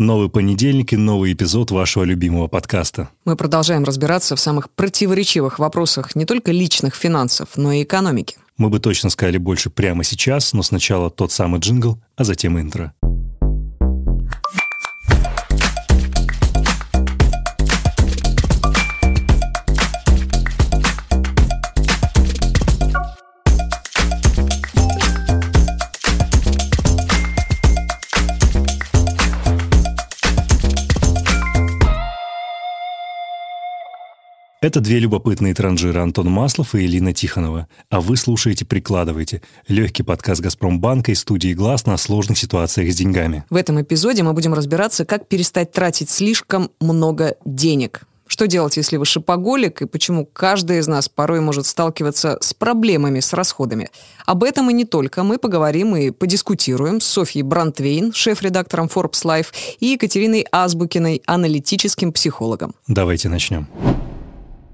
Новый понедельник и новый эпизод вашего любимого подкаста. Мы продолжаем разбираться в самых противоречивых вопросах не только личных финансов, но и экономики. Мы бы точно сказали больше прямо сейчас, но сначала тот самый джингл, а затем интро. Это две любопытные транжиры Антон Маслов и Элина Тихонова. А вы слушаете «Прикладывайте» – легкий подкаст «Газпромбанка» и студии «Глаз» на сложных ситуациях с деньгами. В этом эпизоде мы будем разбираться, как перестать тратить слишком много денег. Что делать, если вы шопоголик, и почему каждый из нас порой может сталкиваться с проблемами с расходами. Об этом и не только. Мы поговорим и подискутируем с Софьей Брантвейн, шеф-редактором Forbes Life, и Екатериной Азбукиной, аналитическим психологом. Давайте начнем.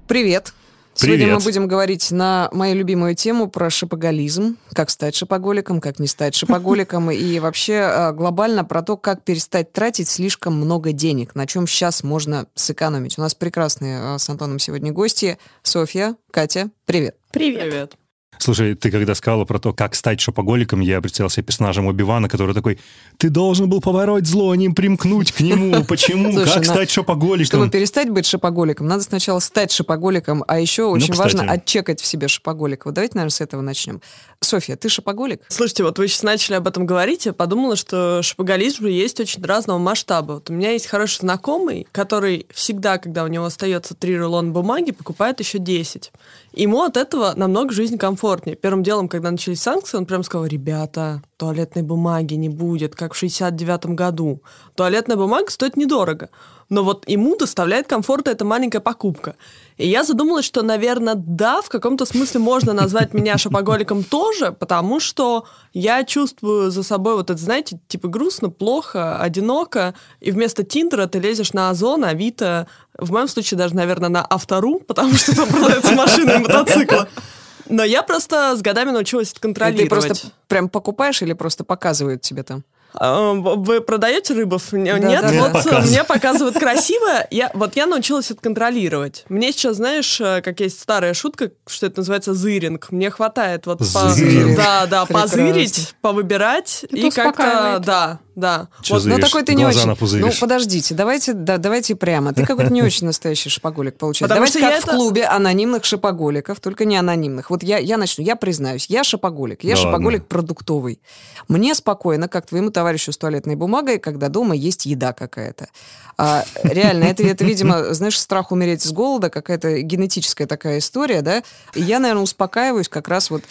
Привет. Привет. Сегодня мы будем говорить на мою любимую тему про шопоголизм, как стать шопоголиком, как не стать шопоголиком, и вообще глобально про то, как перестать тратить слишком много денег, на чем сейчас можно сэкономить. У нас прекрасные с Антоном сегодня гости. Софья, Катя, привет. Привет. Слушай, ты когда сказала про то, как стать шопоголиком, я представил себе персонажем Оби-Вана, который такой: ты должен был повороть зло, а не примкнуть к нему. Почему? Слушай, как стать шопоголиком? Чтобы перестать быть шопоголиком, надо сначала стать шопоголиком, а еще очень важно отчекать в себе шопоголика. Вот давайте, наверное, с этого начнем. Софья, ты шопоголик? Слушайте, вот вы сейчас начали об этом говорить, я подумала, что шопоголизм есть очень разного масштаба. Вот у меня есть хороший знакомый, который всегда, когда у него остается 3 рулона бумаги, покупает еще 10. Ему от этого намного жизнь комфортнее. Первым делом, когда начались санкции, он прям сказал: ребята, туалетной бумаги не будет, как в 69-м году. Туалетная бумага стоит недорого. Но вот ему доставляет комфорта эта маленькая покупка. И я задумалась, что, наверное, да, в каком-то смысле можно назвать меня шопоголиком тоже, потому что я чувствую за собой вот это, знаете, типа грустно, плохо, одиноко, и вместо Тиндера ты лезешь на Озон, Авито, в моем случае даже, наверное, на Автору, потому что там продаются машины и мотоциклы. Но я просто с годами научилась это контролировать. И ты просто прям покупаешь или просто показывают тебе там? Вы продаете рыбов? Да, нет, да, вот мне показывают красиво. Я научилась это контролировать. Мне сейчас, знаешь, как есть старая шутка, что это называется зыринг. Мне хватает вот позырить, повыбирать это и как-то... Да. Вот, зыришь? Ну, такой ты не очень. Ну, подождите, давайте прямо. Ты какой-то не очень настоящий шопоголик получается. Давайте как в клубе анонимных шопоголиков, только не анонимных. Вот я начну, я признаюсь, я шопоголик. Я шопоголик продуктовый. Мне спокойно, как твоему товарищу с туалетной бумагой, когда дома есть еда какая-то. Реально, это, видимо, знаешь, страх умереть с голода, какая-то генетическая такая история, да? И я, наверное, успокаиваюсь как раз вот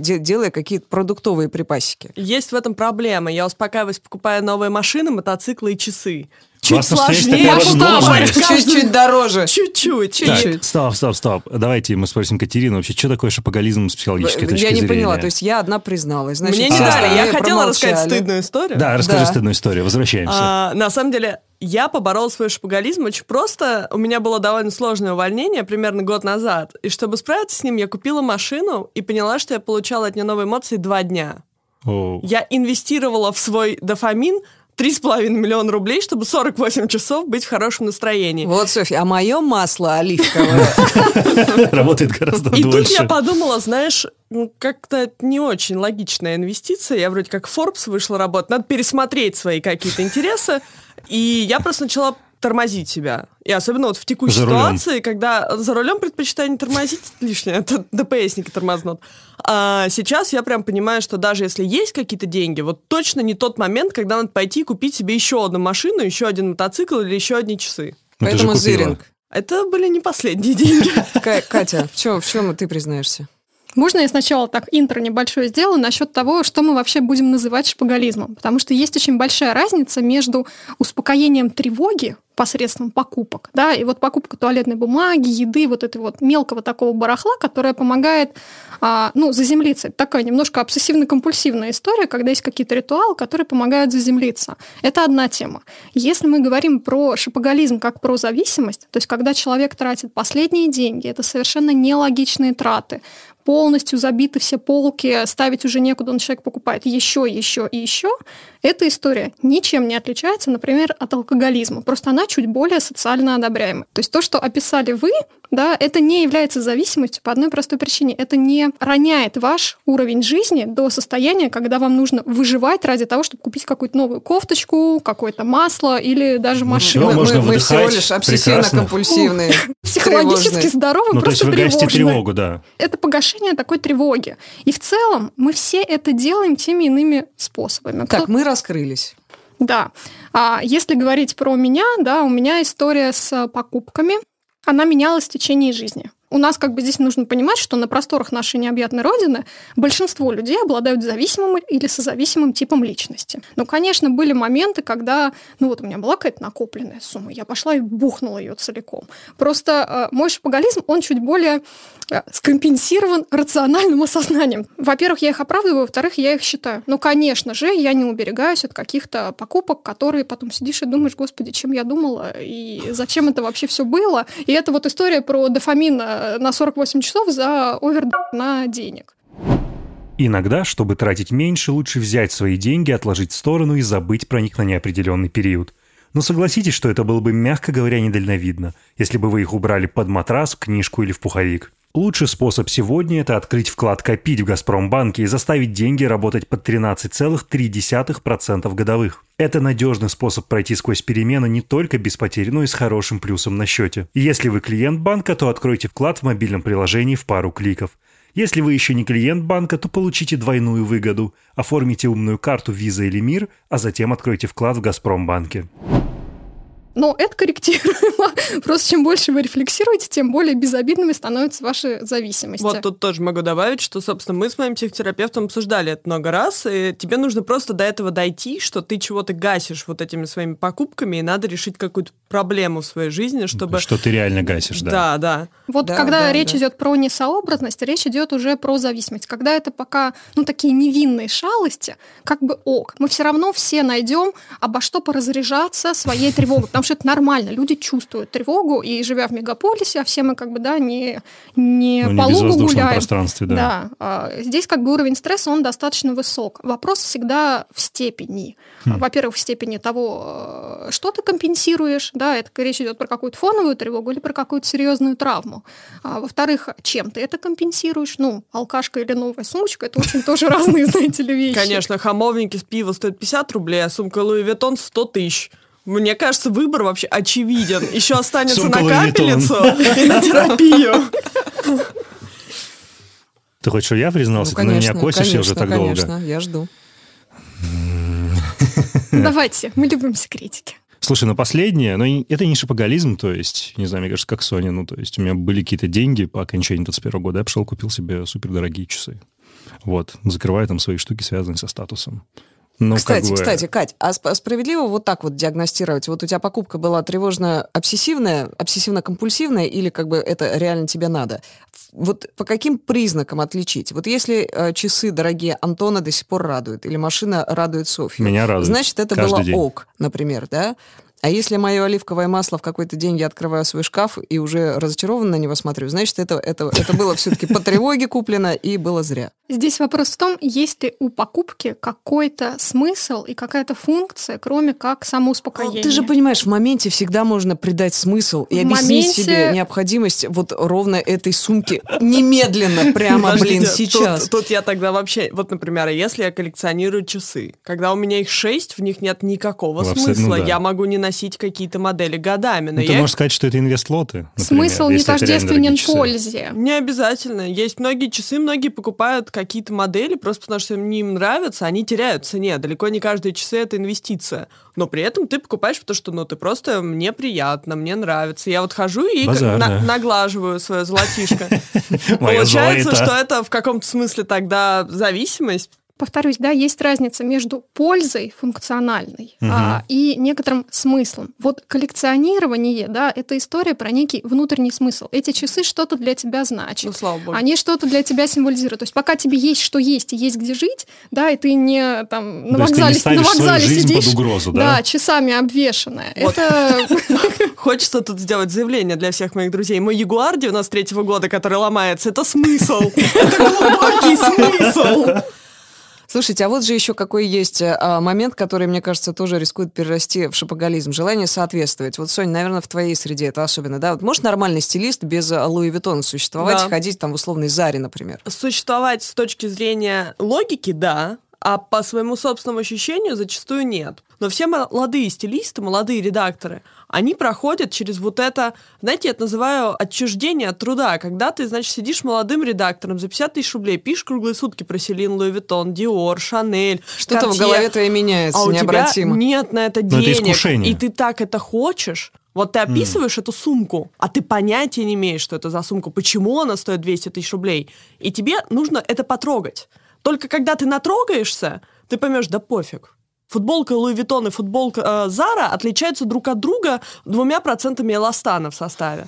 делая какие-то продуктовые припасики. Есть в этом проблема. Я успокаиваюсь, покупая новые машины, мотоциклы и часы. Чуть сложнее, чуть дороже. Чуть-чуть. Стоп. Давайте мы спросим Катерину вообще, что такое шопоголизм с психологической точки зрения. Я не поняла, то есть я одна призналась. Значит, мне не дали, я хотела рассказать стыдную историю. Да, расскажи стыдную историю, возвращаемся. На самом деле, я поборола свой шопоголизм очень просто. У меня было довольно сложное увольнение примерно год назад. И чтобы справиться с ним, я купила машину и поняла, что я получала от нее новые эмоции 2 дня. Я инвестировала в свой дофамин 3,5 миллиона рублей, чтобы 48 часов быть в хорошем настроении. Вот, Софья, а мое масло оливковое работает гораздо дольше. И тут я подумала, знаешь, как-то не очень логичная инвестиция. Я вроде как в Forbes вышла работать. Надо пересмотреть свои какие-то интересы. И я просто начала тормозить себя. И особенно вот в текущей ситуации, когда за рулем предпочитаю не тормозить лишнее, это ДПСники тормознут. А сейчас я прям понимаю, что даже если есть какие-то деньги, вот точно не тот момент, когда надо пойти купить себе еще одну машину, еще один мотоцикл или еще одни часы. Но поэтому зыринг. Это были не последние деньги. Катя, в чем ты признаешься? Можно я сначала так интро небольшое сделаю насчет того, что мы вообще будем называть шопоголизмом? Потому что есть очень большая разница между успокоением тревоги посредством покупок, да, и вот покупка туалетной бумаги, еды, вот этого вот мелкого такого барахла, которая помогает, заземлиться. Это такая немножко обсессивно-компульсивная история, когда есть какие-то ритуалы, которые помогают заземлиться. Это одна тема. Если мы говорим про шопоголизм как про зависимость, то есть когда человек тратит последние деньги, это совершенно нелогичные траты, полностью забиты все полки, ставить уже некуда, но человек покупает еще и еще, эта история ничем не отличается, например, от алкоголизма. Просто она чуть более социально одобряема. То есть то, что описали вы, да, это не является зависимостью по одной простой причине. Это не роняет ваш уровень жизни до состояния, когда вам нужно выживать ради того, чтобы купить какую-то новую кофточку, какое-то масло или даже машину. Мы всего лишь обсессивно-компульсивные. Психологически здоровы, просто тревожные. То есть вы гасите тревогу, да. Это погашение такой тревоги. И в целом мы все это делаем теми иными способами. Так, мы раскрылись. Да. А если говорить про меня, да, у меня история с покупками, она менялась в течение жизни. У нас как бы здесь нужно понимать, что на просторах нашей необъятной родины большинство людей обладают зависимым или созависимым типом личности. Но, конечно, были моменты, когда, у меня была какая-то накопленная сумма, я пошла и бухнула ее целиком. Просто мой шопоголизм, он чуть более скомпенсирован рациональным осознанием. Во-первых, я их оправдываю, во-вторых, я их считаю. Но, конечно же, я не уберегаюсь от каких-то покупок, которые потом сидишь и думаешь, господи, чем я думала, и зачем это вообще все было. И это вот история про дофамин на 48 часов за овердр на денег. Иногда, чтобы тратить меньше, лучше взять свои деньги, отложить в сторону и забыть про них на неопределенный период. Но согласитесь, что это было бы, мягко говоря, недальновидно, если бы вы их убрали под матрас, книжку или в пуховик. Лучший способ сегодня – это открыть вклад «Копить» в «Газпромбанке» и заставить деньги работать под 13,3% годовых. Это надежный способ пройти сквозь перемены не только без потерь, но и с хорошим плюсом на счете. И если вы клиент банка, то откройте вклад в мобильном приложении в пару кликов. Если вы еще не клиент банка, то получите двойную выгоду. Оформите умную карту Visa или Мир, а затем откройте вклад в «Газпромбанке». Но это корректируемо. Просто чем больше вы рефлексируете, тем более безобидными становятся ваши зависимости. Вот тут тоже могу добавить, что, собственно, мы с моим психотерапевтом обсуждали это много раз, и тебе нужно просто до этого дойти, что ты чего-то гасишь вот этими своими покупками, и надо решить какую-то проблему в своей жизни, чтобы... Что ты реально гасишь, да. Да. Вот да, когда речь идет про несообразность, речь идет уже про зависимость. Когда это пока, такие невинные шалости, как бы ок. Мы все равно все найдем, обо что поразряжаться своей тревогой. Потому что это нормально, люди чувствуют тревогу, и живя в мегаполисе, а все мы не по лугу гуляем. Пространстве, да. Здесь уровень стресса, он достаточно высок. Вопрос всегда в степени. Во-первых, в степени того, что ты компенсируешь, да, это речь идет про какую-то фоновую тревогу или про какую-то серьезную травму. А, во-вторых, чем ты это компенсируешь? Алкашка или новая сумочка, это очень тоже разные, знаете ли, вещи. Конечно, хамовники с пива стоят 50 рублей, а сумка Louis Vuitton 100 тысяч. Мне кажется, выбор вообще очевиден. Еще останется на капельницу и на терапию. Ты хочешь, чтобы я признался? Ты на меня косишься уже так долго. Конечно, я жду. Давайте, мы любим секретики. Слушай, последнее, это не шопоголизм, то есть, не знаю, мне кажется, как Соня, у меня были какие-то деньги по окончании 21 года, я пошел, купил себе супердорогие часы. Закрываю там свои штуки, связанные со статусом. Кстати, Кать, а справедливо так диагностировать? У тебя покупка была тревожно-обсессивная, обсессивно-компульсивная, или это реально тебе надо? По каким признакам отличить? Если часы дорогие Антона до сих пор радуют, или машина радует Софью, меня радует. Значит, это было ок, например, да? А если мое оливковое масло в какой-то день я открываю свой шкаф и уже разочарованно на него смотрю, значит, это было все-таки по тревоге куплено и было зря. Здесь вопрос в том, есть ли у покупки какой-то смысл и какая-то функция, кроме как самоуспокоение. Ты же понимаешь, в моменте всегда можно придать смысл и объяснить себе необходимость ровно этой сумки немедленно, прямо, сейчас. Тут я тогда вообще... Например, если я коллекционирую часы, когда у меня их 6, в них нет никакого смысла, я могу не носить какие-то модели годами. Но ты можешь сказать, что это инвестлоты. Смысл не тождественен пользе. Не обязательно. Есть многие часы, многие покупают какие-то модели, просто потому что им нравятся, они теряют в цене. Далеко не каждые часы это инвестиция. Но при этом ты покупаешь, потому что ты просто мне приятно, мне нравится. Я хожу и наглаживаю свое золотишко. Получается, что это в каком-то смысле тогда зависимость, повторюсь, да, есть разница между пользой функциональной и некоторым смыслом. Вот коллекционирование, да, это история про некий внутренний смысл. Эти часы что-то для тебя значат. Ну, слава богу. Они что-то для тебя символизируют. То есть пока тебе есть что есть и есть где жить, да, и ты не там на вокзале, ты не на вокзале сидишь под угрозу, да? Да, часами обвешанная. Вот. Это... Хочется тут сделать заявление для всех моих друзей. Мой Ягуар 93-го года, который ломается, это смысл. Это глубокий смысл. Слушайте, а вот же еще какой есть момент, который, мне кажется, тоже рискует перерасти в шопоголизм. Желание соответствовать. Вот, Соня, наверное, в твоей среде это особенно, да? Вот может нормальный стилист без Луи Виттона существовать, да, ходить там в условной Заре, например? Существовать с точки зрения логики, да, а по своему собственному ощущению зачастую нет. Но все молодые стилисты, молодые редакторы, они проходят через вот это, знаете, я это называю отчуждение от труда. Когда ты, значит, сидишь молодым редактором за 50 тысяч рублей, пишешь круглые сутки про Селин, Луи Виттон, Диор, Шанель, что-то Cartier, в голове твоей меняется а необратимо. У тебя нет на это денег. Но это искушение. И ты так это хочешь. Вот ты описываешь эту сумку, а ты понятия не имеешь, что это за сумку, почему она стоит 200 тысяч рублей. И тебе нужно это потрогать. Только когда ты натрогаешься, ты поймешь, да пофиг. Футболка Луи Виттон и футболка Зара отличаются друг от друга 2% эластана в составе.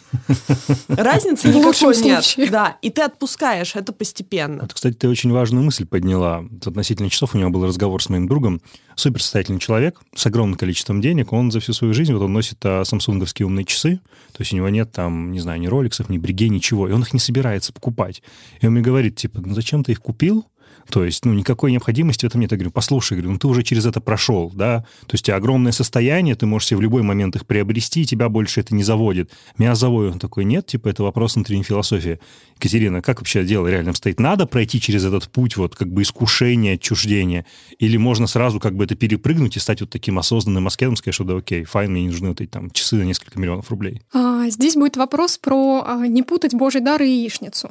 Разницы никакой нет. Да, и ты отпускаешь это постепенно. Вот, кстати, ты очень важную мысль подняла. Относительно часов у него был разговор с моим другом. Суперсостоятельный человек с огромным количеством денег. Он за всю свою жизнь, вот он носит самсунговские умные часы. То есть у него нет там, не знаю, ни роликсов, ни бреге, ничего. И он их не собирается покупать. И он мне говорит, типа, ну зачем ты их купил? То есть, ну, никакой необходимости в этом нет. Я говорю, послушай, ну, ты уже через это прошел, да? То есть, у тебя огромное состояние, ты можешь себе в любой момент их приобрести, и тебя больше это не заводит. Меня заводит. Он такой, нет, типа, это вопрос внутренней философии. Екатерина, как вообще дело реально обстоит? Надо пройти через этот путь, вот, как бы, искушения, отчуждения? Или можно сразу, как бы, это перепрыгнуть и стать вот таким осознанным аскетом, сказать, что да, окей, файн, мне не нужны вот эти, там, часы на несколько миллионов рублей? Здесь будет вопрос про не путать божий дар и яичницу.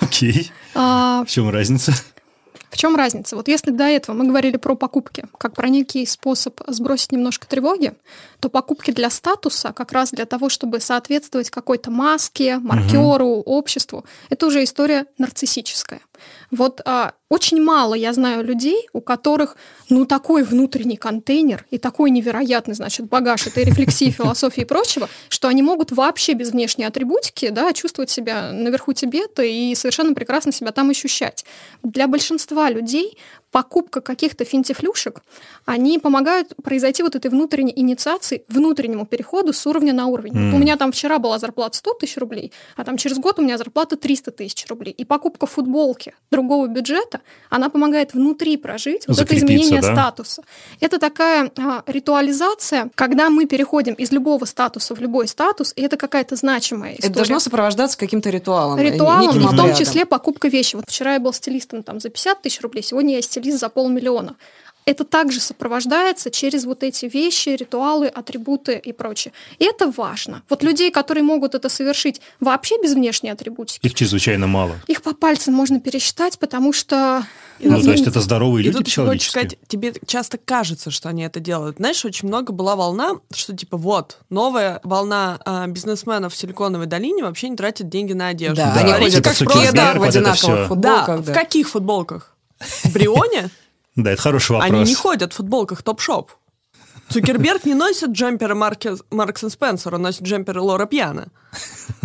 Окей. В чем разница? В чем разница? Вот если до этого мы говорили про покупки, как про некий способ сбросить немножко тревоги, то покупки для статуса, как раз для того, чтобы соответствовать какой-то маске, маркеру, обществу, это уже история нарциссическая. Вот очень мало я знаю людей, у которых, ну, такой внутренний контейнер и такой невероятный, значит, багаж этой рефлексии, философии и прочего, что они могут вообще без внешней атрибутики, да, чувствовать себя наверху Тибета и совершенно прекрасно себя там ощущать. Для большинства людей покупка каких-то финтифлюшек, они помогают произойти вот этой внутренней инициации, внутреннему переходу с уровня на уровень. У меня там вчера была зарплата 100 тысяч рублей, а там через год у меня зарплата 300 тысяч рублей. И покупка футболки другого бюджета, она помогает внутри прожить вот это изменение, да, статуса. Это такая ритуализация, когда мы переходим из любого статуса в любой статус, и это какая-то значимая история. Это должно сопровождаться каким-то ритуалом. Ритуалом, и в том числе покупка вещи. Вот вчера я был стилистом там, за 50 тысяч рублей, сегодня я стилист за 500 000. Это также сопровождается через вот эти вещи, ритуалы, атрибуты и прочее. И это важно. Вот людей, которые могут это совершить вообще без внешней атрибутики... Их чрезвычайно мало. Их по пальцам можно пересчитать, потому что... Ну, то есть это здоровые люди человеческие. И тут, сказать, тебе часто кажется, что они это делают. Знаешь, очень много была волна, что типа вот, новая волна бизнесменов в Силиконовой долине вообще не тратит деньги на одежду. Да, да, они ходят как в одинаковых футболках. Да, в каких футболках? В Брионе? Да, это хороший вопрос. Они не ходят в футболках Топ-шоп. Цукерберг не носит джемперы Маркс и Спенсер, он носит джемперы Лора Пьяна.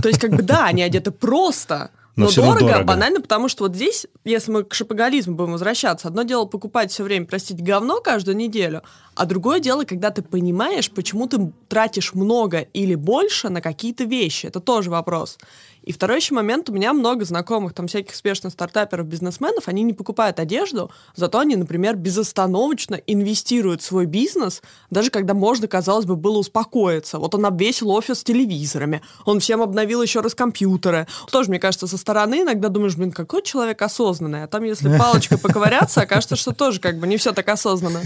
То есть, как бы, да, они одеты просто... Но дорого, банально, потому что вот здесь, если мы к шопоголизму будем возвращаться, одно дело покупать все время, простите, говно каждую неделю, а другое дело, когда ты понимаешь, почему ты тратишь много или больше на какие-то вещи. Это тоже вопрос. И второй еще момент, у меня много знакомых, там всяких успешных стартаперов, бизнесменов, они не покупают одежду, зато они, например, безостановочно инвестируют в свой бизнес, даже когда можно, казалось бы, было успокоиться. Вот он обвесил офис телевизорами, он всем обновил еще раз компьютеры. Тоже, мне кажется, со стороны иногда думаешь, блин, какой человек осознанный, а там, если палочкой поковыряться, окажется, что тоже как бы не все так осознанно.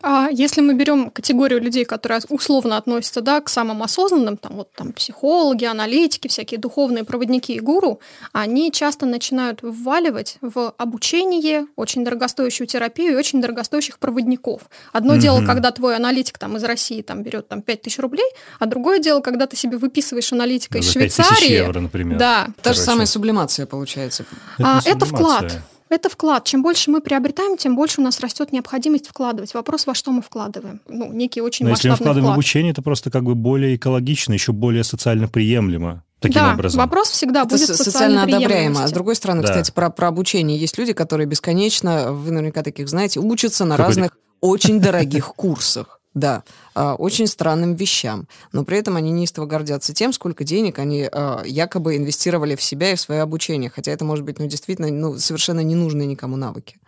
А если мы берем категорию людей, которые условно относятся, да, к самым осознанным, там, вот, там, психологи, аналитики, всякие духовные проводники и гуру, они часто начинают вваливать в обучение очень дорогостоящую терапию и очень дорогостоящих проводников. Одно дело, когда твой аналитик там, из России там, берет там, 5 тысяч рублей, а другое дело, когда ты себе выписываешь аналитика из Швейцарии. 5 тысяч евро, например. Да. Та же самая сублимация получается. Это сублимация. Вклад. Это вклад. Чем больше мы приобретаем, тем больше у нас растет необходимость вкладывать. Вопрос, во что мы вкладываем. Ну, некий очень масштабный вклад. Но если мы вкладываем в обучение, это просто как бы более экологично, еще более социально приемлемо. Таким образом. Вопрос всегда это будет социально одобряемо. А с другой стороны, кстати, про обучение. Есть люди, которые бесконечно, вы наверняка таких знаете, учатся на разных очень дорогих курсах. Да, очень странным вещам. Но при этом они неистово гордятся тем, сколько денег они якобы инвестировали в себя и в свое обучение. Хотя это, может быть, действительно совершенно ненужные никому навыки.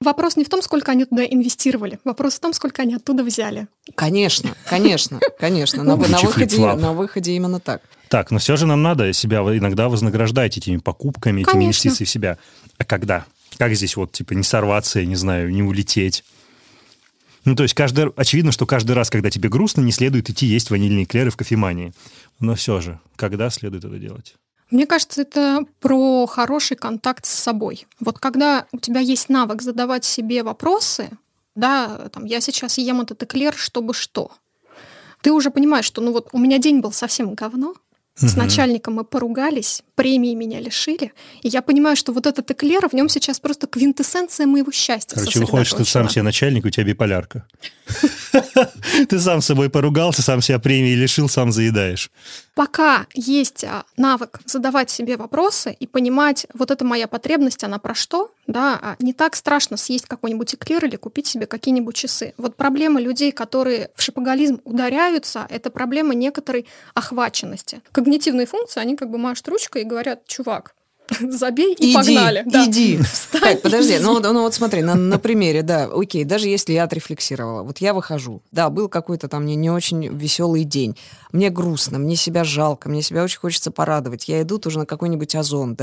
Вопрос не в том, сколько они туда инвестировали. Вопрос в том, сколько они оттуда взяли. Конечно. На выходе именно так. Так, но все же нам надо себя иногда вознаграждать этими покупками, этими инвестициями в себя. А когда? Как здесь не сорваться, я не знаю, не улететь? Ну, то есть, очевидно, что каждый раз, когда тебе грустно, не следует идти есть ванильные эклеры в кофемании. Но все же, когда следует это делать? Мне кажется, это про хороший контакт с собой. Вот когда у тебя есть навык задавать себе вопросы, я сейчас ем этот эклер, чтобы что? Ты уже понимаешь, что у меня день был совсем говно, с начальником мы поругались, премии меня лишили, и я понимаю, что этот эклер, в нем сейчас просто квинтэссенция моего счастья. Короче, выходит, что ты сам себе начальник, у тебя биполярка. Ты сам с собой поругался, сам себя премии лишил, сам заедаешь. Пока есть навык задавать себе вопросы и понимать, эта моя потребность, она про что, не так страшно съесть какой-нибудь эклер или купить себе какие-нибудь часы. Проблема людей, которые в шопоголизм ударяются, это проблема некоторой охваченности. Когнитивные функции, они машут ручкой и говорят: чувак, забей и погнали. Иди. Встань, так, подожди, смотри, на примере, окей, даже если я отрефлексировала, я выхожу, был какой-то там не очень веселый день, мне грустно, мне себя жалко, мне себя очень хочется порадовать, я иду тоже на какой-нибудь Озон,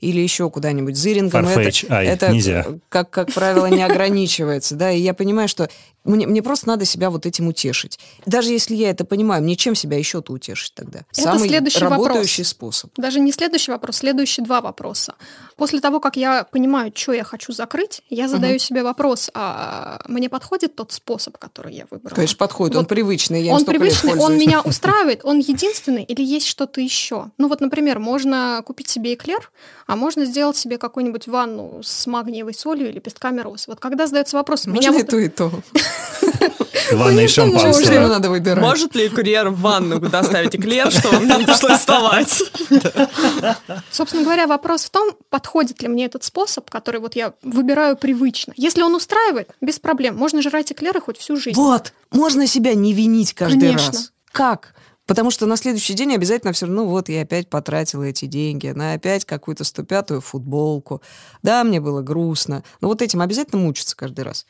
или еще куда-нибудь, Зырингом, это как правило, не ограничивается, и я понимаю, что мне просто надо себя этим утешить. Даже если я это понимаю, мне чем себя еще-то утешить тогда? Это самый работающий способ. Даже не следующий вопрос, следующие два вопроса. После того, как я понимаю, что я хочу закрыть, я задаю себе вопрос, а мне подходит тот способ, который я выбрала? Конечно, подходит, он привычный, я им столько лет пользуюсь. Он меня устраивает, он единственный или есть что-то еще? Например, можно купить себе эклер, а можно сделать себе какую-нибудь ванну с магниевой солью или лепестками роз. Когда задается вопрос... Можно и то, и то. Ванна и шампанское. Надо выбирать. Может ли курьер в ванну доставить эклер, что вам там пришлось вставать? Собственно говоря, вопрос в том, подходит ли мне этот способ, который я выбираю привычно. Если он устраивает, без проблем. Можно жрать эклеры хоть всю жизнь. Можно себя не винить каждый раз. Как? Потому что на следующий день обязательно все равно, я опять потратила эти деньги на опять какую-то 105-ю футболку. Да, мне было грустно. Но этим обязательно мучиться каждый раз.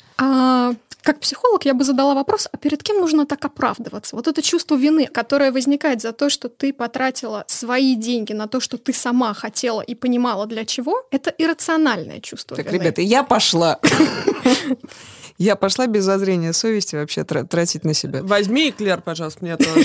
Как психолог я бы задала вопрос, а перед кем нужно так оправдываться? Это чувство вины, которое возникает за то, что ты потратила свои деньги на то, что ты сама хотела и понимала для чего, это иррациональное чувство вины. Так, ребята, я пошла. Я пошла без зазрения совести вообще тратить на себя. Возьми эклер, пожалуйста, мне тоже.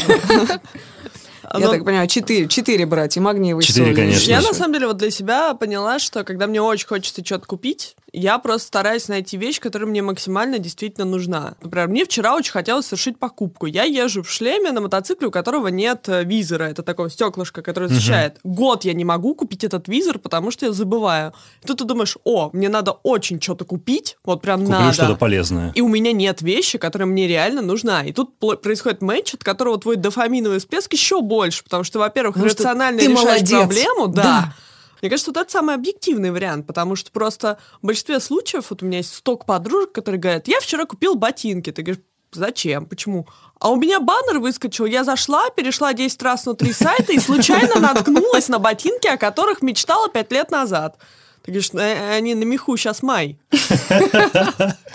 Я так понимаю, 4 брать и магниевый соль. 4, конечно. Я, на самом деле, для себя поняла, что когда мне очень хочется что-то купить, я просто стараюсь найти вещь, которая мне максимально действительно нужна. Например, мне вчера очень хотелось совершить покупку. Я езжу в шлеме на мотоцикле, у которого нет визора. Это такое стеклышко, которое защищает. Год я не могу купить этот визор, потому что я забываю. И тут ты думаешь, мне надо очень что-то купить, прям надо. Куплю что-то полезное. И у меня нет вещи, которая мне реально нужна. И тут происходит матч, от которого твой дофаминовый всплеск еще больше, потому что, во-первых, рационально решаешь проблему, да. Мне кажется, это самый объективный вариант, потому что просто в большинстве случаев у меня есть сток подружек, которые говорят: я вчера купил ботинки. Ты говоришь: зачем? Почему? А у меня баннер выскочил, я зашла, перешла 10 раз внутри сайта и случайно наткнулась на ботинки, о которых мечтала 5 лет назад. Ты говоришь: они на меху, сейчас май.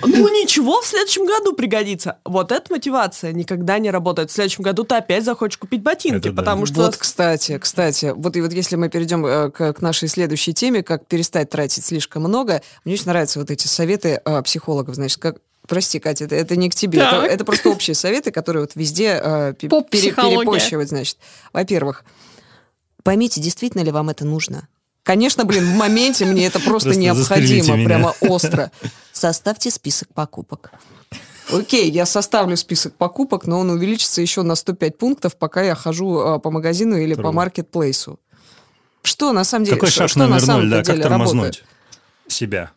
Ничего, в следующем году пригодится. Эта мотивация никогда не работает. В следующем году ты опять захочешь купить ботинки, потому что... Кстати, если мы перейдем к нашей следующей теме, как перестать тратить слишком много, мне очень нравятся эти советы психологов, значит, как... Прости, Катя, это не к тебе, это просто общие советы, которые везде перепощивают, значит. Во-первых, поймите, действительно ли вам это нужно. Конечно, в моменте мне это просто необходимо, прямо остро. Составьте список покупок. Окей, я составлю список покупок, но он увеличится еще на 105 пунктов, пока я хожу по магазину или по маркетплейсу. Что на самом деле работает? Какой шаг номер 0, как тормознуть себя?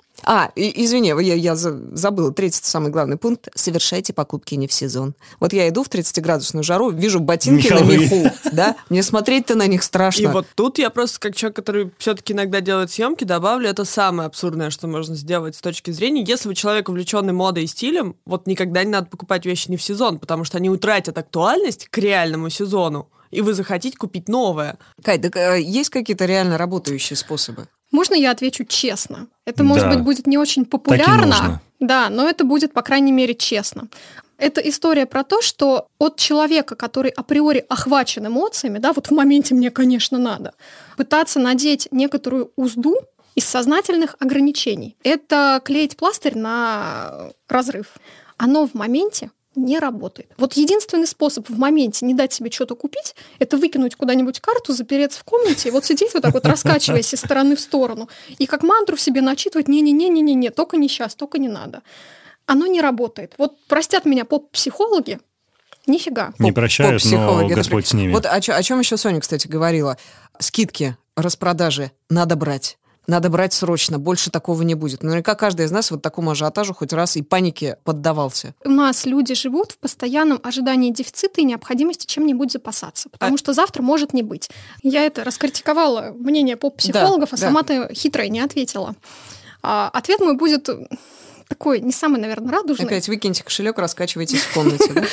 Извини, я забыла. Третий самый главный пункт. Совершайте покупки не в сезон. Вот я иду в 30-градусную жару, вижу ботинки Михаил. На меху. Да? Мне смотреть-то на них страшно. И вот тут я просто, как человек, который все-таки иногда делает съемки, добавлю, это самое абсурдное, что можно сделать с точки зрения. Если вы человек, увлеченный модой и стилем, вот никогда не надо покупать вещи не в сезон, потому что они утратят актуальность к реальному сезону, и вы захотите купить новое. Кать, так есть какие-то реально работающие способы? Можно я отвечу честно? Это, может быть, будет не очень популярно, да, но это будет, по крайней мере, честно. Это история про то, что от человека, который априори охвачен эмоциями, да, вот в моменте мне, конечно, надо, пытаться надеть некоторую узду из сознательных ограничений. Это клеить пластырь на разрыв. Оно в моменте не работает. Вот единственный способ в моменте не дать себе что-то купить, это выкинуть куда-нибудь карту, запереться в комнате и вот сидеть вот так вот, раскачиваясь из стороны в сторону, и как мантру себе начитывать «не-не-не-не-не, только не сейчас, только не надо». Оно не работает. Вот простят меня поп-психологи, нифига. Не прощают, но Господь с ними. Вот о чем еще Соня, кстати, говорила. Скидки, распродажи надо брать. Надо брать срочно, больше такого не будет. Наверняка каждый из нас вот такому ажиотажу хоть раз и панике поддавался. У нас люди живут в постоянном ожидании дефицита и необходимости чем-нибудь запасаться, потому что завтра может не быть. Я это раскритиковала мнение поп-психологов, да, а сама-то хитрая не ответила. Ответ мой будет... такой не самый, наверное, радужный. Опять выкиньте кошелек, раскачивайтесь в комнате, да?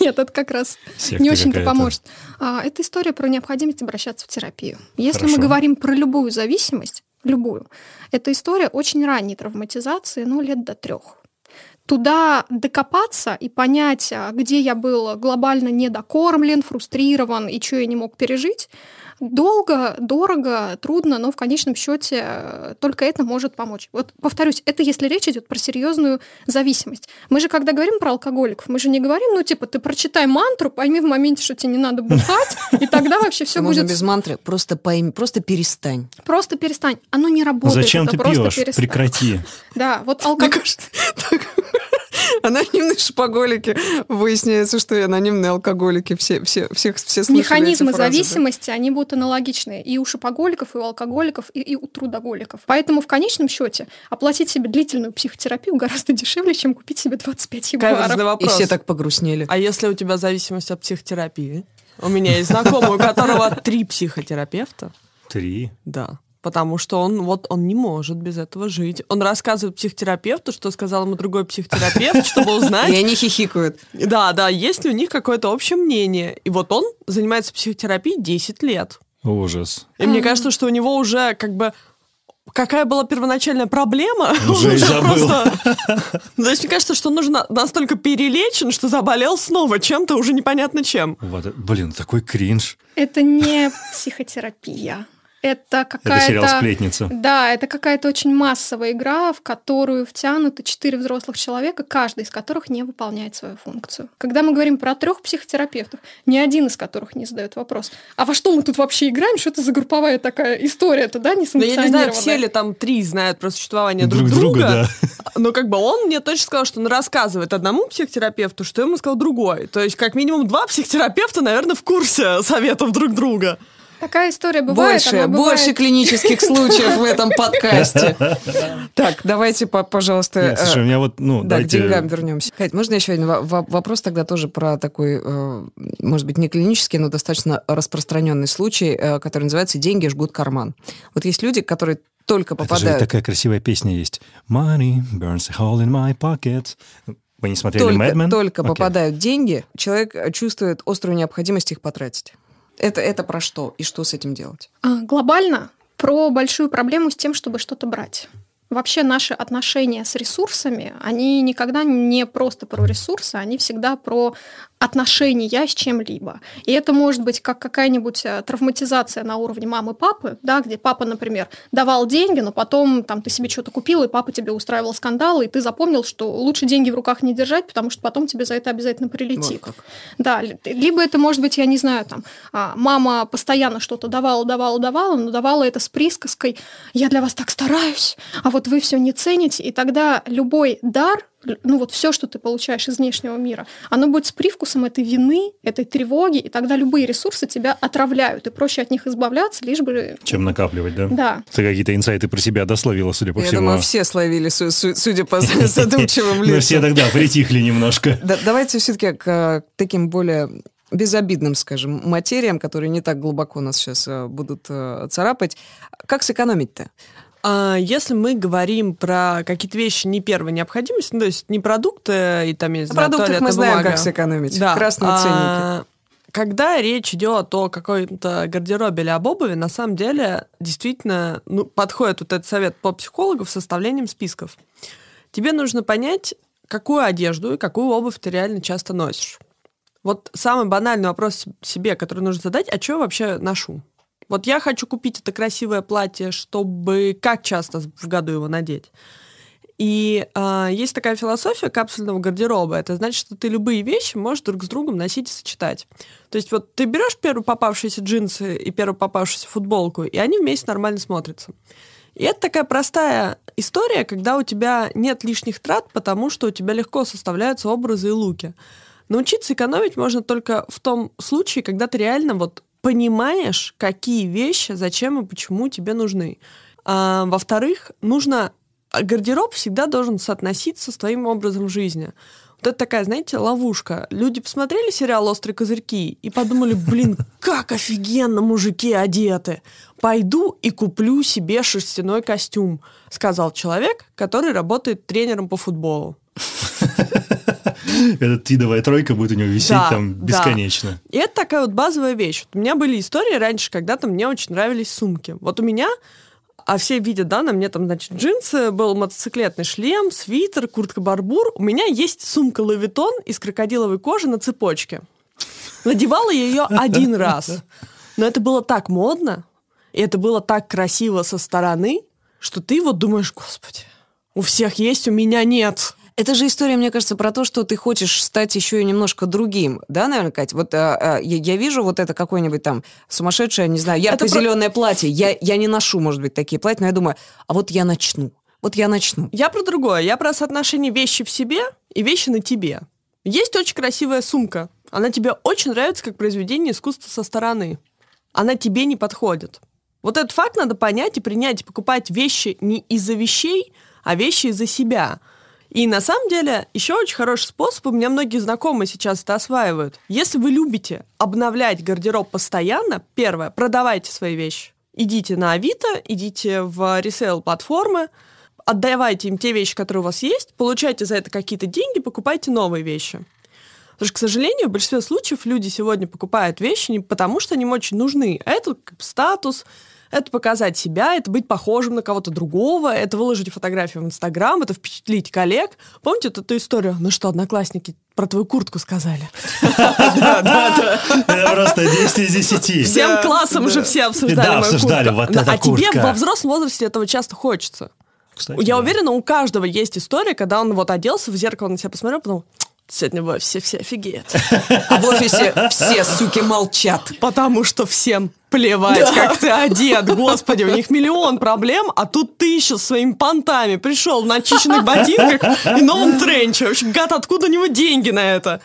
Нет, это как раз не очень-то поможет. Это история про необходимость обращаться в терапию. Если мы говорим про любую зависимость, любую, это история очень ранней травматизации, лет до 3. Туда докопаться и понять, где я был глобально недокормлен, фрустрирован и что я не мог пережить, долго, дорого, трудно, но в конечном счете только это может помочь. Вот повторюсь, это если речь идет про серьезную зависимость. Мы же, когда говорим про алкоголиков, мы же не говорим, ты прочитай мантру, пойми в моменте, что тебе не надо бухать, и тогда вообще все будет... Можно без мантры, просто пойми, просто перестань. Просто перестань. Оно не работает. Зачем ты пьешь? Прекрати. Да, вот алкоголь... Анонимные шопоголики. Выясняется, что и анонимные алкоголики. Все слышали механизмы эти фразы, зависимости, да? Они будут аналогичные и у шопоголиков, и у алкоголиков, и у трудоголиков. Поэтому в конечном счете оплатить себе длительную психотерапию гораздо дешевле, чем купить себе 25 евро. И все так погрустнели. А если у тебя зависимость от психотерапии? У меня есть знакомый, у которого 3 психотерапевта. 3? Да. Потому что он не может без этого жить. Он рассказывает психотерапевту, что сказал ему другой психотерапевт, чтобы узнать... И они хихикают. Да, есть ли у них какое-то общее мнение. И вот он занимается психотерапией 10 лет. Ужас. И мне кажется, что у него уже какая была первоначальная проблема, он уже забыл. Просто... То есть мне кажется, что он нужно настолько перелечен, что заболел снова чем-то уже непонятно чем. Блин, такой кринж. Это не психотерапия. Это какая-то... Это сериал «Сплетница». Да, это какая-то очень массовая игра, в которую втянуты 4 взрослых человека, каждый из которых не выполняет свою функцию. Когда мы говорим про 3 психотерапевтов, ни один из которых не задает вопрос, а во что мы тут вообще играем, что это за групповая такая история-то, да, несанкционированная? Я не знаю, все ли там 3 знают про существование друг друга, да. Но он мне точно сказал, что он рассказывает одному психотерапевту, что ему сказал другой. То есть как минимум 2 психотерапевта, наверное, в курсе советов друг друга. Такая история бывает. Больше клинических случаев в этом подкасте. Так, давайте, пожалуйста... Слушай, у меня к деньгам вернемся. Кать, можно еще один вопрос тогда тоже про такой, может быть, не клинический, но достаточно распространенный случай, который называется «Деньги жгут карман». Вот есть люди, которые только попадают... Это же такая красивая песня есть. «Money burns a hole in my pocket». Вы не смотрели «Мэдмен»? Только попадают деньги, человек чувствует острую необходимость их потратить. Это про что? И что с этим делать? Глобально про большую проблему с тем, чтобы что-то брать. Вообще наши отношения с ресурсами, они никогда не просто про ресурсы, они всегда про отношения с чем-либо. И это может быть как какая-нибудь травматизация на уровне мамы-папы, да, где папа, например, давал деньги, но потом ты себе что-то купил, и папа тебе устраивал скандал, и ты запомнил, что лучше деньги в руках не держать, потому что потом тебе за это обязательно прилетит. Вот как. Да, либо это может быть, я не знаю, мама постоянно что-то давала, но давала это с присказкой «я для вас так стараюсь», а вот вы все не цените, и тогда любой дар ну вот все, что ты получаешь из внешнего мира, оно будет с привкусом этой вины, этой тревоги, и тогда любые ресурсы тебя отравляют, и проще от них избавляться, лишь бы... Чем накапливать, да? Да. Ты какие-то инсайты про себя дословила, судя по всему. Я думаю, все словили, судя по задумчивым лицам. Но все тогда притихли немножко. Давайте все-таки к таким более... безобидным, скажем, материям, которые не так глубоко нас сейчас будут царапать. Как сэкономить-то? Если мы говорим про какие-то вещи не первой необходимости, ну, то есть не продукты, и там есть продукты, мы знаем, как сэкономить. Да. Красные ценники. Когда речь идет о какой-то гардеробе или об обуви, на самом деле действительно подходит вот этот совет по психологу с составлением списков. Тебе нужно понять, какую одежду и какую обувь ты реально часто носишь. Вот самый банальный вопрос себе, который нужно задать, а что я вообще ношу? Вот я хочу купить это красивое платье, чтобы как часто в году его надеть? И есть такая философия капсульного гардероба. Это значит, что ты любые вещи можешь друг с другом носить и сочетать. То есть вот ты берешь первые попавшиеся джинсы и первую попавшуюся футболку, и они вместе нормально смотрятся. И это такая простая история, когда у тебя нет лишних трат, потому что у тебя легко составляются образы и луки. Научиться экономить можно только в том случае, когда ты реально вот понимаешь, какие вещи, зачем и почему тебе нужны. А, во-вторых, гардероб всегда должен соотноситься с твоим образом жизни. Вот это такая, знаете, ловушка. Люди посмотрели сериал «Острые козырьки» и подумали, блин, как офигенно мужики одеты. Пойду и куплю себе шерстяной костюм, сказал человек, который работает тренером по футболу. Эта тидовая тройка будет у него висеть там бесконечно. Да. И это такая вот базовая вещь. Вот у меня были истории раньше, когда-то мне очень нравились сумки. Вот у меня, а все видят, да, на мне там, значит, джинсы, был мотоциклетный шлем, свитер, куртка-барбур. У меня есть сумка Louis Vuitton из крокодиловой кожи на цепочке. Надевала я ее один раз. Но это было так модно, и это было так красиво со стороны, что ты вот думаешь, господи, у всех есть, у меня нет. Это же история, мне кажется, про то, что ты хочешь стать еще и немножко другим, да, наверное, Кать? Вот я вижу вот это какое-нибудь там сумасшедшее, не знаю, ярко-зеленое платье. Я не ношу, может быть, такие платья, но я думаю, а вот я начну, Я про другое, я про соотношение вещи в себе и вещи на тебе. Есть очень красивая сумка, она тебе очень нравится как произведение искусства со стороны. Она тебе не подходит. Вот этот факт надо понять и принять, и покупать вещи не из-за вещей, а вещи из-за себя. И на самом деле еще очень хороший способ, у меня многие знакомые сейчас это осваивают. Если вы любите обновлять гардероб постоянно, первое, продавайте свои вещи. Идите на Авито, идите в ресейл-платформы, отдавайте им те вещи, которые у вас есть, получайте за это какие-то деньги, покупайте новые вещи. Потому что, к сожалению, в большинстве случаев люди сегодня покупают вещи не потому, что они им очень нужны, а это статус, это показать себя, это быть похожим на кого-то другого, это выложить фотографию в Инстаграм, это впечатлить коллег. Помните эту историю? Ну что, одноклассники про твою куртку сказали? Это просто 10 из 10. Всем классом уже все обсуждали мою куртку. А тебе во взрослом возрасте этого часто хочется. Я уверена, у каждого есть история, когда он вот оделся, в зеркало на себя посмотрел, подумал... Сегодня в офисе все офигеют. А в офисе все, суки, молчат. Потому что всем плевать, как ты одет. Господи, у них миллион проблем, а тут ты еще со своими понтами пришел в начищенных ботинках и новом тренче. Вообще, гад, откуда у него деньги на это?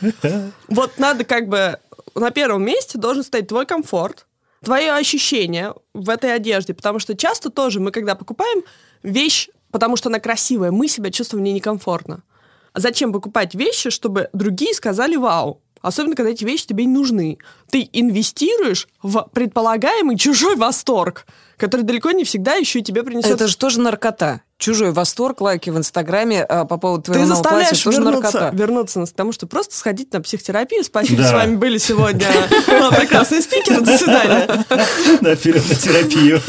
Вот надо как бы... На первом месте должен стоять твой комфорт, твои ощущения в этой одежде. Потому что часто тоже мы, когда покупаем вещь, потому что она красивая, мы себя чувствуем в ней некомфортно. Зачем покупать вещи, чтобы другие сказали «вау», особенно когда эти вещи тебе не нужны. Ты инвестируешь в предполагаемый чужой восторг, который далеко не всегда еще и тебе принесет... Это же тоже наркота. Чужой восторг, лайки в Инстаграме по поводу твоего нового платья. Ты заставляешь вернуться к тому, что просто сходить на психотерапию. Спасибо, с вами были сегодня прекрасные спикеры. До свидания. Нафиг на терапию.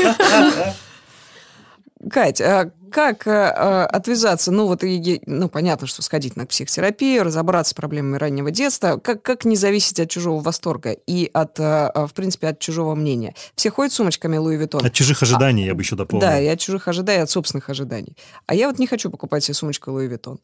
Кать, как отвязаться? Понятно, что сходить на психотерапию, разобраться с проблемами раннего детства. Как не зависеть от чужого восторга и от чужого мнения? Все ходят с сумочками Louis Vuitton. От чужих ожиданий, я бы еще дополнил. Да, и от чужих ожиданий, и от собственных ожиданий. А я вот не хочу покупать себе сумочку Louis Vuitton.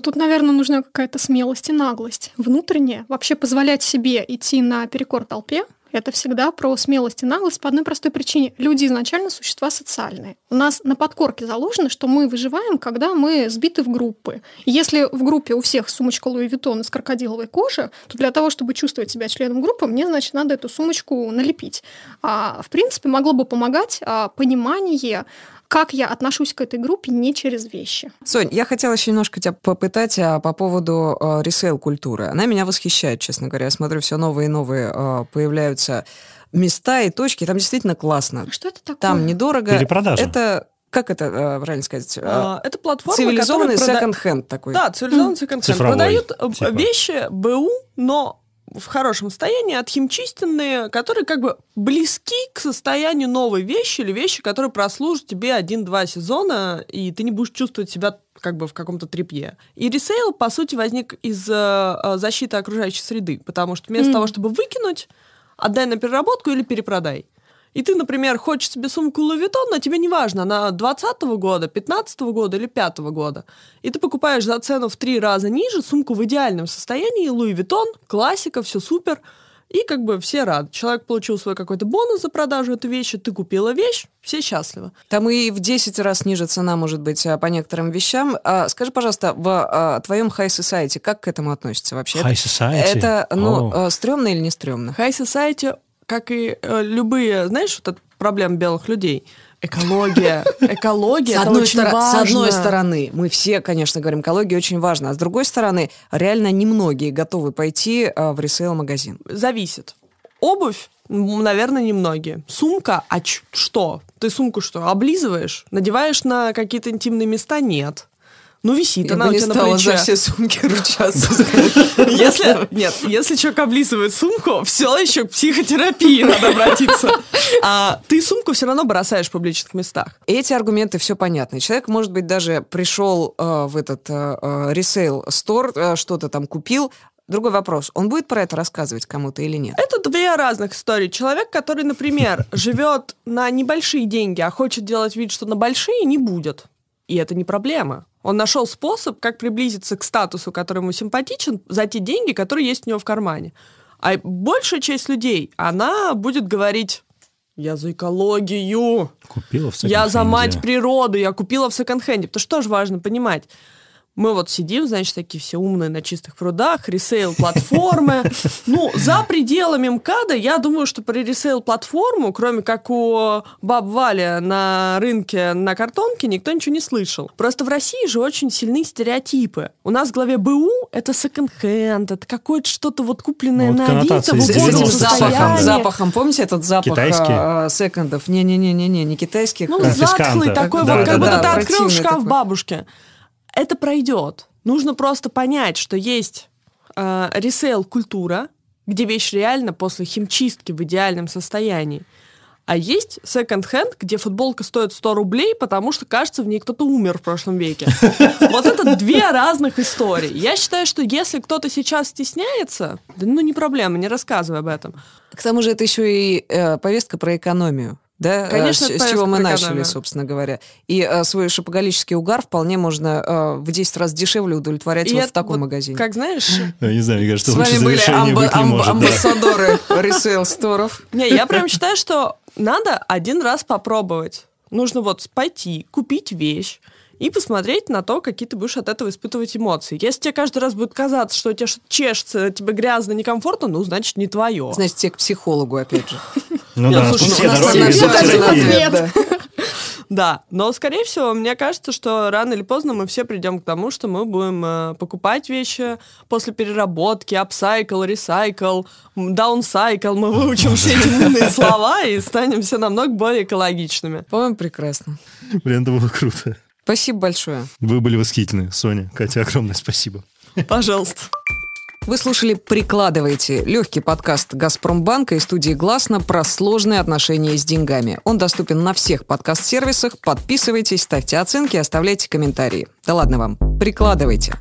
Тут, наверное, нужна какая-то смелость и наглость внутренняя. Вообще позволять себе идти наперекор толпе, Это всегда про смелость и наглость по одной простой причине. Люди изначально существа социальные. У нас на подкорке заложено, что мы выживаем, когда мы сбиты в группы. Если в группе у всех сумочка Луи Виттон из крокодиловой кожи, то для того, чтобы чувствовать себя членом группы, мне, значит, надо эту сумочку налепить. В принципе, могло бы помогать понимание, как я отношусь к этой группе не через вещи. Сонь, я хотела еще немножко тебя попытать по поводу ресейл-культуры. Она меня восхищает, честно говоря. Я смотрю, все новые и новые появляются места и точки. Там действительно классно. Что это такое? Там недорого. Перепродажа. Это... Как это правильно сказать? Это платформа, цивилизованный секонд-хенд такой. Да, цивилизованный секонд-хенд. Продают типа вещи БУ, но в хорошем состоянии, отхимчистенные, которые как бы близки к состоянию новой вещи или вещи, которые прослужат тебе 1-2 сезона, и ты не будешь чувствовать себя как бы в каком-то тряпье. И ресейл, по сути, возник из защиты окружающей среды, потому что вместо того, чтобы выкинуть, отдай на переработку или перепродай. И ты, например, хочешь себе сумку Луи Виттон, но тебе не важно, она 20-го года, 15-го года или 5-го года. И ты покупаешь за цену в 3 раза ниже сумку в идеальном состоянии, Луи Виттон, классика, все супер, и как бы все рады. Человек получил свой какой-то бонус за продажу этой вещи, ты купила вещь, все счастливы. Там и в 10 раз ниже цена может быть по некоторым вещам. Скажи, пожалуйста, в твоем High Society, как к этому относится вообще? High Society? Это стрёмно или не стрёмно? High Society... Как и любые, знаешь, вот эта проблема белых людей. Экология, это очень важно. С одной стороны, мы все, конечно, говорим, экология очень важна, а с другой стороны, реально немногие готовы пойти в ресейл-магазин. Зависит. Обувь, наверное, немногие. Сумка, а что? Ты сумку что, облизываешь? Надеваешь на какие-то интимные места? Нет. Ну, висит, она у тебя на плече. Я бы не стала за все сумки ручаться. Если человек облизывает сумку, все еще к психотерапии надо обратиться. А ты сумку все равно бросаешь в публичных местах. Эти аргументы все понятны. Человек, может быть, даже пришел в этот ресейл-стор, что-то там купил. Другой вопрос, он будет про это рассказывать кому-то или нет? Это 2 разных истории. Человек, который, например, живет на небольшие деньги, а хочет делать вид, что на большие, не будет. И это не проблема. Он нашел способ, как приблизиться к статусу, который ему симпатичен, за те деньги, которые есть у него в кармане. А большая часть людей, она будет говорить: я за экологию, купила в секонд-хенде, я за мать природы, я купила в секонд-хенде. Потому что тоже важно понимать. Мы вот сидим, значит, такие все умные на чистых прудах, ресейл-платформы. Ну, за пределами МКАДа, я думаю, что про ресейл-платформу, кроме как у баб Вали на рынке на картонке, никто ничего не слышал. Просто в России же очень сильны стереотипы. У нас в главе БУ это секонд-хенд, это какое-то что-то вот купленное на Авито. С этим запахом. Помните этот запах секондов? Не-не-не, не китайских. Ну, затхлый такой, вот как будто ты открыл шкаф бабушки. Это пройдет. Нужно просто понять, что есть ресейл-культура, где вещь реально после химчистки в идеальном состоянии. А есть секонд-хенд, где футболка стоит 100 рублей, потому что, кажется, в ней кто-то умер в прошлом веке. Вот это 2 разных истории. Я считаю, что если кто-то сейчас стесняется, не проблема, не рассказывай об этом. К тому же это еще и повестка про экономию. Да, конечно, с чего мы начали, собственно говоря. И свой шопоголический угар вполне можно в 10 раз дешевле удовлетворять вот в таком магазине. Как знаешь... Я не знаю, мне кажется, лучше завершение быть не может. С вами были амбассадоры ресейл-сторов. Не, я прям считаю, что надо 1 раз попробовать. Нужно вот пойти, купить вещь и посмотреть на то, какие ты будешь от этого испытывать эмоции. Если тебе каждый раз будет казаться, что у тебя что-то чешется, тебе грязно, некомфортно, значит, не твое. Значит, тебе к психологу, опять же. Ну да, да, но, скорее всего, мне кажется, что рано или поздно мы все придем к тому, что мы будем покупать вещи после переработки, апсайкл, ресайкл, даунсайкл. Мы выучим все эти умные слова и станем все намного более экологичными. По-моему, прекрасно. Блин, это было круто. Спасибо большое. Вы были восхитительны, Соня, Катя, огромное спасибо. Пожалуйста. Вы слушали «Прикладывайте» – легкий подкаст «Газпромбанка» и студии «Гласно» про сложные отношения с деньгами. Он доступен на всех подкаст-сервисах. Подписывайтесь, ставьте оценки, оставляйте комментарии. Да ладно вам, прикладывайте.